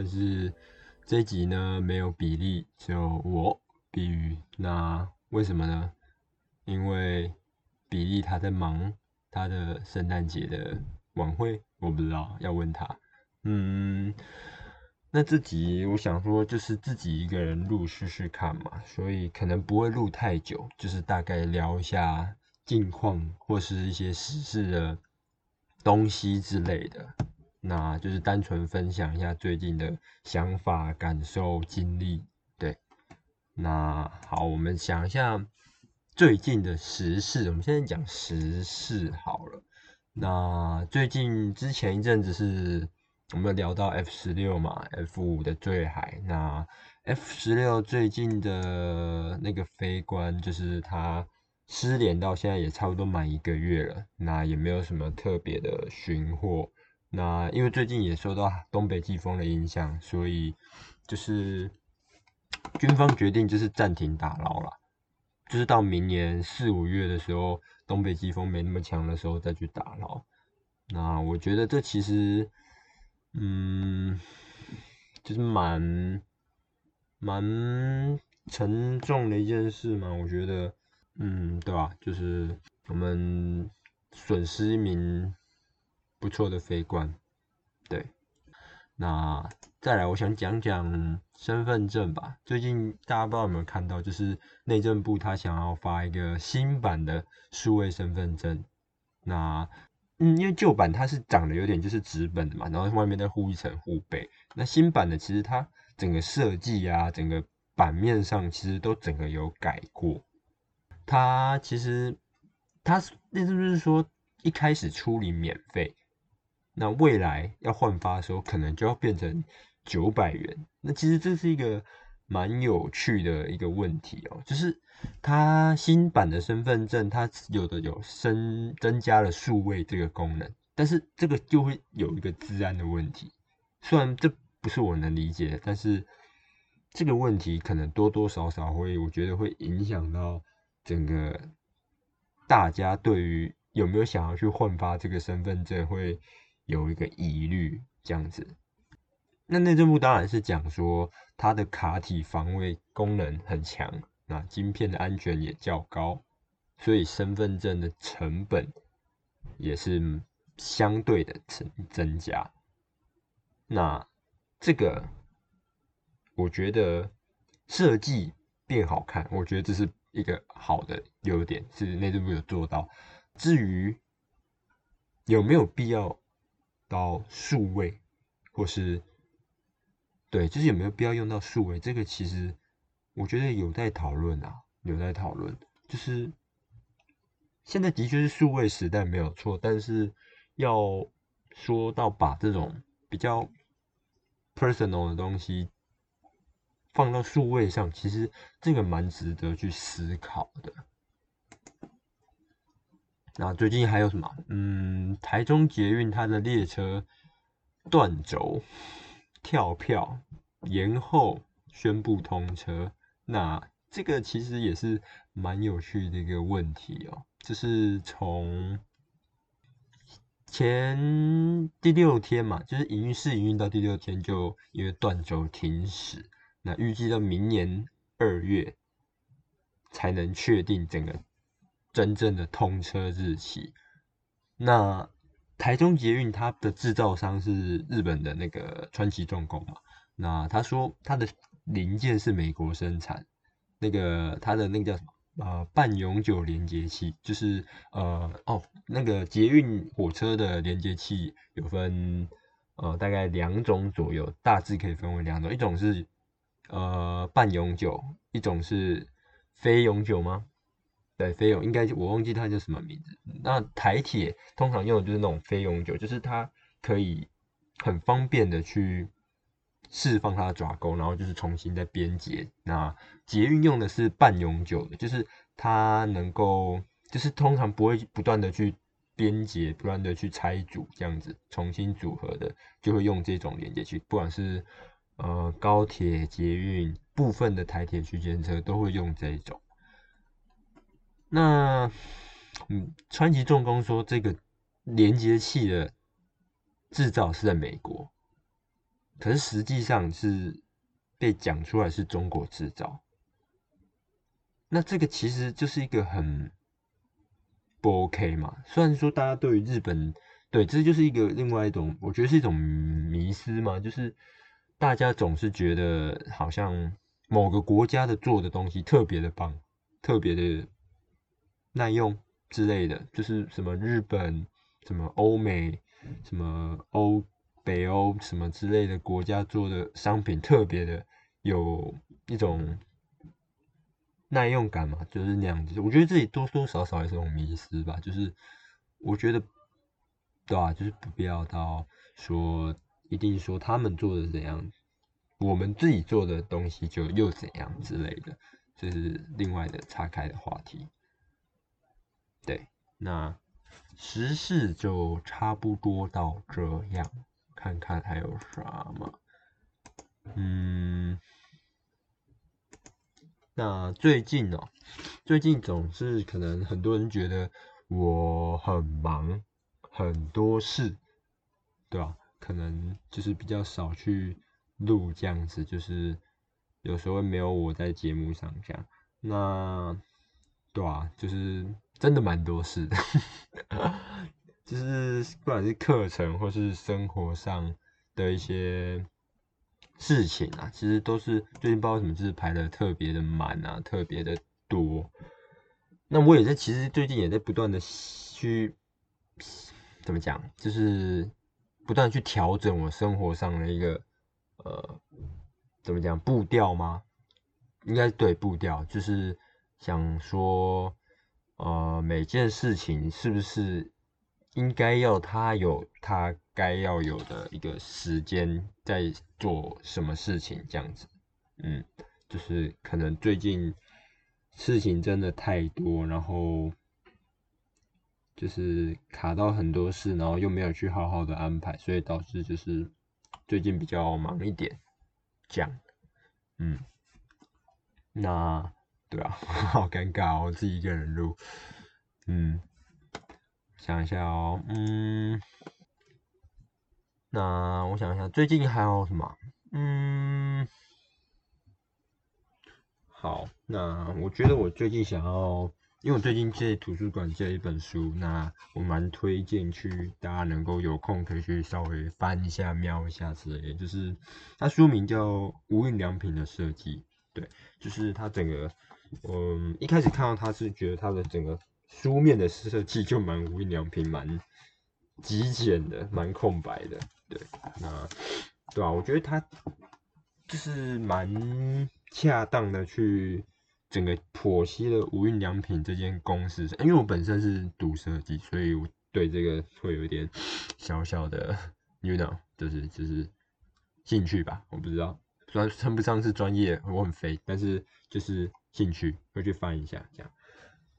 但是这一集呢没有比利，只有我 B 魚。那为什么呢？因为比利他在忙他的圣诞节的晚会，我不知道要问他。那这集我想说就是自己一个人录试试看嘛，所以可能不会录太久，就是大概聊一下近况或是一些时事的东西之类的。那就是单纯分享一下最近的想法、感受、经历。对，那好，我们想一下最近的时事。我们现在讲时事好了。那最近之前一阵子是我们聊到 F16 嘛 ，F5 的坠海。那 F16 最近的那个飞官就是他失联到现在也差不多满1个月了，那也没有什么特别的寻获。那因为最近也受到东北季风的影响，所以就是军方决定就是暂停打捞啦，就是到明年4、5月的时候，东北季风没那么强的时候再去打捞。那我觉得这其实，就是蛮沉重的一件事嘛，我觉得。对吧？就是我们损失一名不错的飞官，对。那再来，我想讲讲身份证吧。最近大家不知道有没有看到，就是内政部他想要发一个新版的数位身份证。那因为旧版它是长得有点就是纸本的嘛，然后外面再糊一层护背。那新版的其实它整个设计啊，整个版面上其实都整个有改过。他其实，他那是不是说一开始出理免费，那未来要换发的时候可能就要变成900元？那其实这是一个蛮有趣的一个问题哦，就是他新版的身份证，它增加了数位这个功能，但是这个就会有一个治安的问题。虽然这不是我能理解的，但是这个问题可能多多少少会，我觉得会影响到整个大家对于有没有想要去换发这个身份证会有一个疑虑这样子。那内政部当然是讲说它的卡体防卫功能很强，那晶片的安全也较高，所以身份证的成本也是相对的增加。那这个我觉得设计变好看，我觉得这是一个好的优点，是内政部有做到。至于有没有必要到数位，或是对，就是有没有必要用到数位，这个其实我觉得有待讨论啊，有待讨论。就是现在的确是数位时代没有错，但是要说到把这种比较 personal 的东西放到数位上，其实这个蛮值得去思考的。那最近还有什么？台中捷运它的列车断轴、跳票、延后宣布通车，那这个其实也是蛮有趣的一个问题哦。这是从前第6天嘛，就是试营运到第6天就因为断轴停驶。那预计到明年2月才能确定整个真正的通车日期。那台中捷运它的制造商是日本的那个川崎重工嘛，那他说他的零件是美国生产，那个他的那个叫什么半永久连接器，就是那个捷运火车的连接器有分大概2种左右，大致可以分为2种，一种是半永久，一种是非永久吗？对，非永，应该我忘记它叫什么名字。那台铁通常用的就是那种非永久，就是它可以很方便的去释放它的爪钩，然后就是重新再编结。那捷运用的是半永久的，就是它能够，就是通常不会不断的去编结，不断的去拆组，这样子重新组合的，就会用这种连接器，不管是高铁、捷运，部分的台铁区间车都会用这一种。那川崎重工说这个连接器的制造是在美国，可是实际上是被讲出来是中国制造。那这个其实就是一个很不 OK 嘛。虽然说大家对于日本，对，这就是一个另外一种，我觉得是一种迷思嘛，就是大家总是觉得好像某个国家的做的东西特别的棒，特别的耐用之类的，就是什么日本、什么欧美、什么北欧什么之类的国家做的商品特别的有一种耐用感嘛，就是那样子。我觉得自己多多少少也是种迷思吧，就是我觉得对啊，就是不必要到说一定说他们做的怎样，我们自己做的东西就又怎样之类的，这是另外的岔开的话题。对，那时事就差不多到这样，看看还有啥嘛。那最近总是可能很多人觉得我很忙，很多事，对吧？可能就是比较少去录这样子，就是有时候没有我在节目上这样。那对啊，就是真的蛮多事的就是不管是课程或是生活上的一些事情啊，其实都是最近不知道什么就是排的特别的满啊，特别的多。那我也在，其实最近也在不断的去怎么讲，就是不断去调整我生活上的一个怎么讲步调吗？应该对步调，就是想说每件事情是不是应该要它有它该要有的一个时间在做什么事情这样子。就是可能最近事情真的太多，然后就是卡到很多事，然后又没有去好好的安排，所以导致就是最近比较忙一点这样。那对啊，好尴尬哦，自己一个人录。想一下哦，那我想一下，最近还有什么？好，那我觉得我最近想要，因为我最近借图书馆借一本书，那我蛮推荐去大家能够有空可以去稍微翻一下、瞄一下之类的。就是它书名叫《无印良品的设计》，对，就是它整个，一开始看到它是觉得它的整个书面的设计就蛮无印良品、蛮极简的、蛮空白的，对，那对啊，我觉得它就是蛮恰当的去整个剖析了无印良品这间公司，因为我本身是读设计，所以我对这个会有一点小小的 ，you know， 就是兴趣吧，我不知道，虽然称不上是专业，我很肥，但是就是兴趣会去翻一下这样。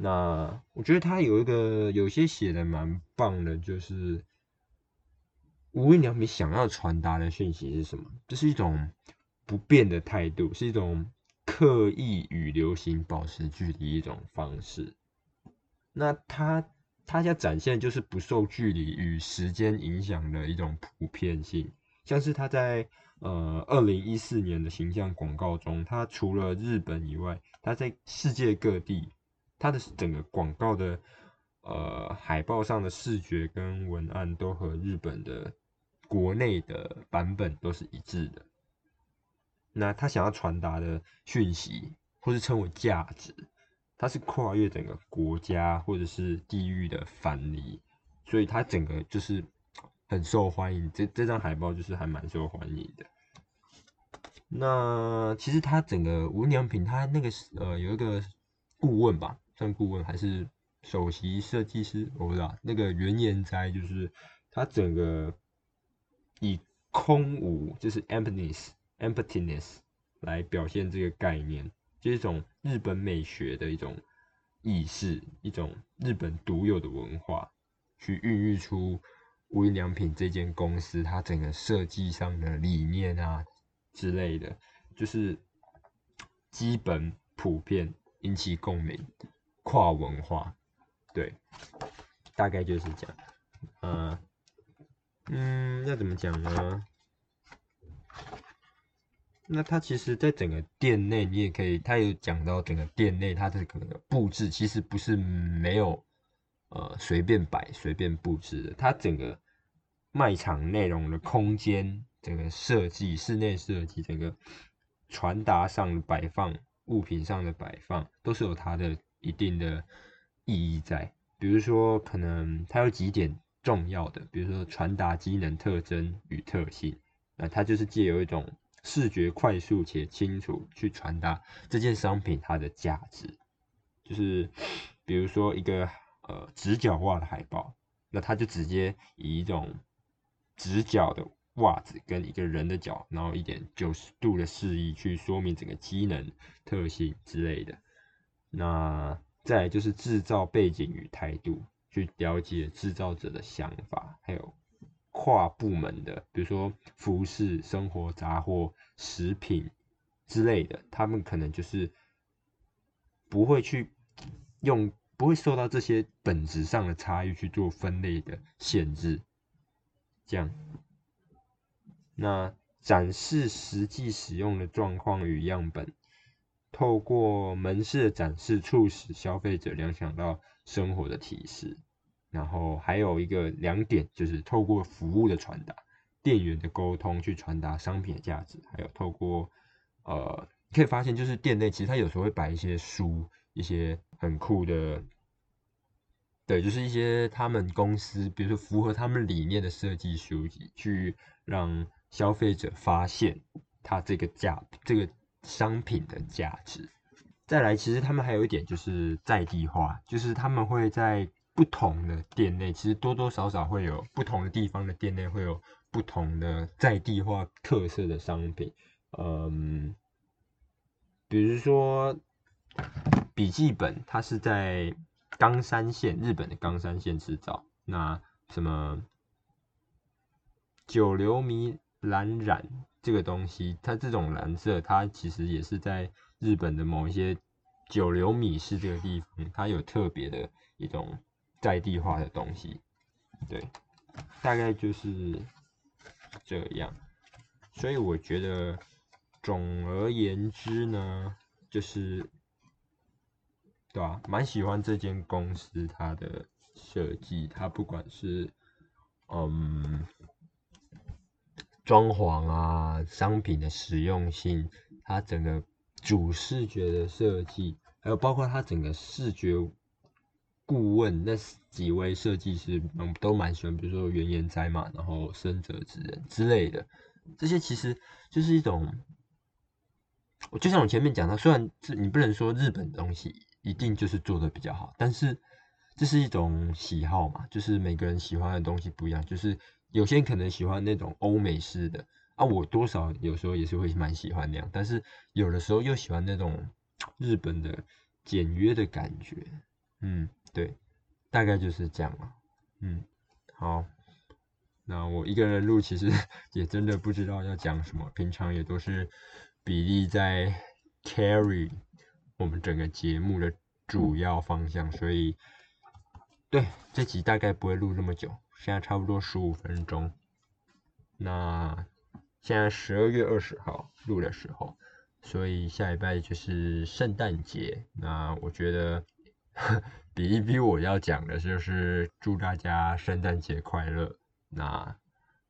那我觉得他有些写的蛮棒的，就是无印良品想要传达的讯息是什么？这是一种不变的态度，是一种刻意与流行保持距离一种方式。那他要展现就是不受距离与时间影响的一种普遍性，像是他在2014年的形象广告中，他除了日本以外，他在世界各地，他的整个广告的海报上的视觉跟文案都和日本的国内的版本都是一致的。那他想要传达的讯息，或是称为价值，它是跨越整个国家或者是地域的藩篱，所以它整个就是很受欢迎。这张海报就是还蛮受欢迎的。那其实它整个无印良品，它那个有一个顾问吧，算顾问还是首席设计师，我不知道。那个原研哉就是他整个以空无，就是 emptiness 来表现这个概念，就是一种日本美学的一种意识，一种日本独有的文化，去孕育出无印良品这间公司它整个设计上的理念啊之类的，就是基本普遍引起共鸣，跨文化，对，大概就是这样。要怎么讲呢？那它其实，在整个店内，你也可以，它有讲到整个店内它的可能布置，其实不是没有随便摆、随便布置的。它整个卖场内容的空间、整个设计、室内设计、整个传达上的摆放、物品上的摆放，都是有它的一定的意义在。比如说，可能它有几点重要的，比如说传达机能特征与特性，那它就是藉由一种视觉快速且清楚去传达这件商品它的价值，就是比如说一个直角袜的海报，那它就直接以一种直角的袜子跟一个人的脚，然后一点90度的示意去说明整个机能、特性之类的。那再来就是制造背景与态度，去了解制造者的想法，还有跨部门的，比如说服饰、生活杂货、食品之类的，他们可能就是不会受到这些本质上的差异去做分类的限制。这样，那展示实际使用的状况与样本，透过门市的展示，促使消费者联想到生活的提示。然后还有2点，就是透过服务的传达、店员的沟通去传达商品的价值，还有透过可以发现就是店内其实它有时候会摆一些书，一些很酷的，对，就是一些他们公司比如说符合他们理念的设计书籍，去让消费者发现它这个商品的价值。再来，其实他们还有一点就是在地化，就是他们会在不同的店内，其实多多少少会有不同的地方的店内会有不同的在地化特色的商品，比如说笔记本，它是在冈山县，日本的冈山县制造，那什么九流迷蓝染这个东西，它这种蓝色，它其实也是在日本的某一些九流米市这个地方，它有特别的一种在地化的东西。对，大概就是这样。所以我觉得总而言之呢，就是对吧，蛮喜欢这间公司它的设计，它不管是装潢啊、商品的实用性，它整个主视觉的设计，还有包括它整个视觉顾问那几位设计师，都蛮喜欢，比如说原研哉嘛，然后深泽直人之类的，这些其实就是一种，就像我前面讲到，虽然你不能说日本东西一定就是做的比较好，但是这是一种喜好嘛，就是每个人喜欢的东西不一样，就是有些人可能喜欢那种欧美式的啊，我多少有时候也是会蛮喜欢那样，但是有的时候又喜欢那种日本的简约的感觉，对，大概就是这样了。好，那我一个人录其实也真的不知道要讲什么，平常也都是比利在 carry 我们整个节目的主要方向，所以对，这集大概不会录那么久，现在差不多15分钟。那现在12月20号录的时候，所以下礼拜就是圣诞节，那我觉得比我要讲的就是祝大家圣诞节快乐。那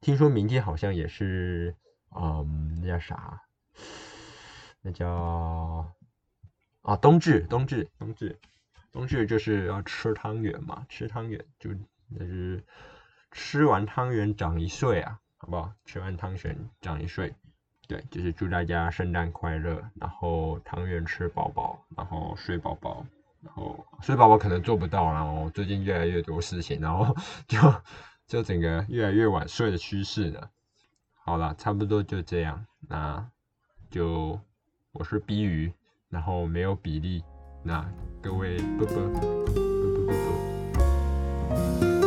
听说明天好像也是冬至，就是要吃汤圆嘛，就是吃完汤圆长1岁啊，好不好？吃完汤圆长1岁，对，就是祝大家圣诞快乐，然后汤圆吃饱饱，然后睡饱饱。然后睡饱饱可能做不到，然后最近越来越多事情，然后就整个越来越晚睡的趋势了。好了，差不多就这样，那就我是 B 鱼，然后没有比利，那各位啵啵啵啵啵啵。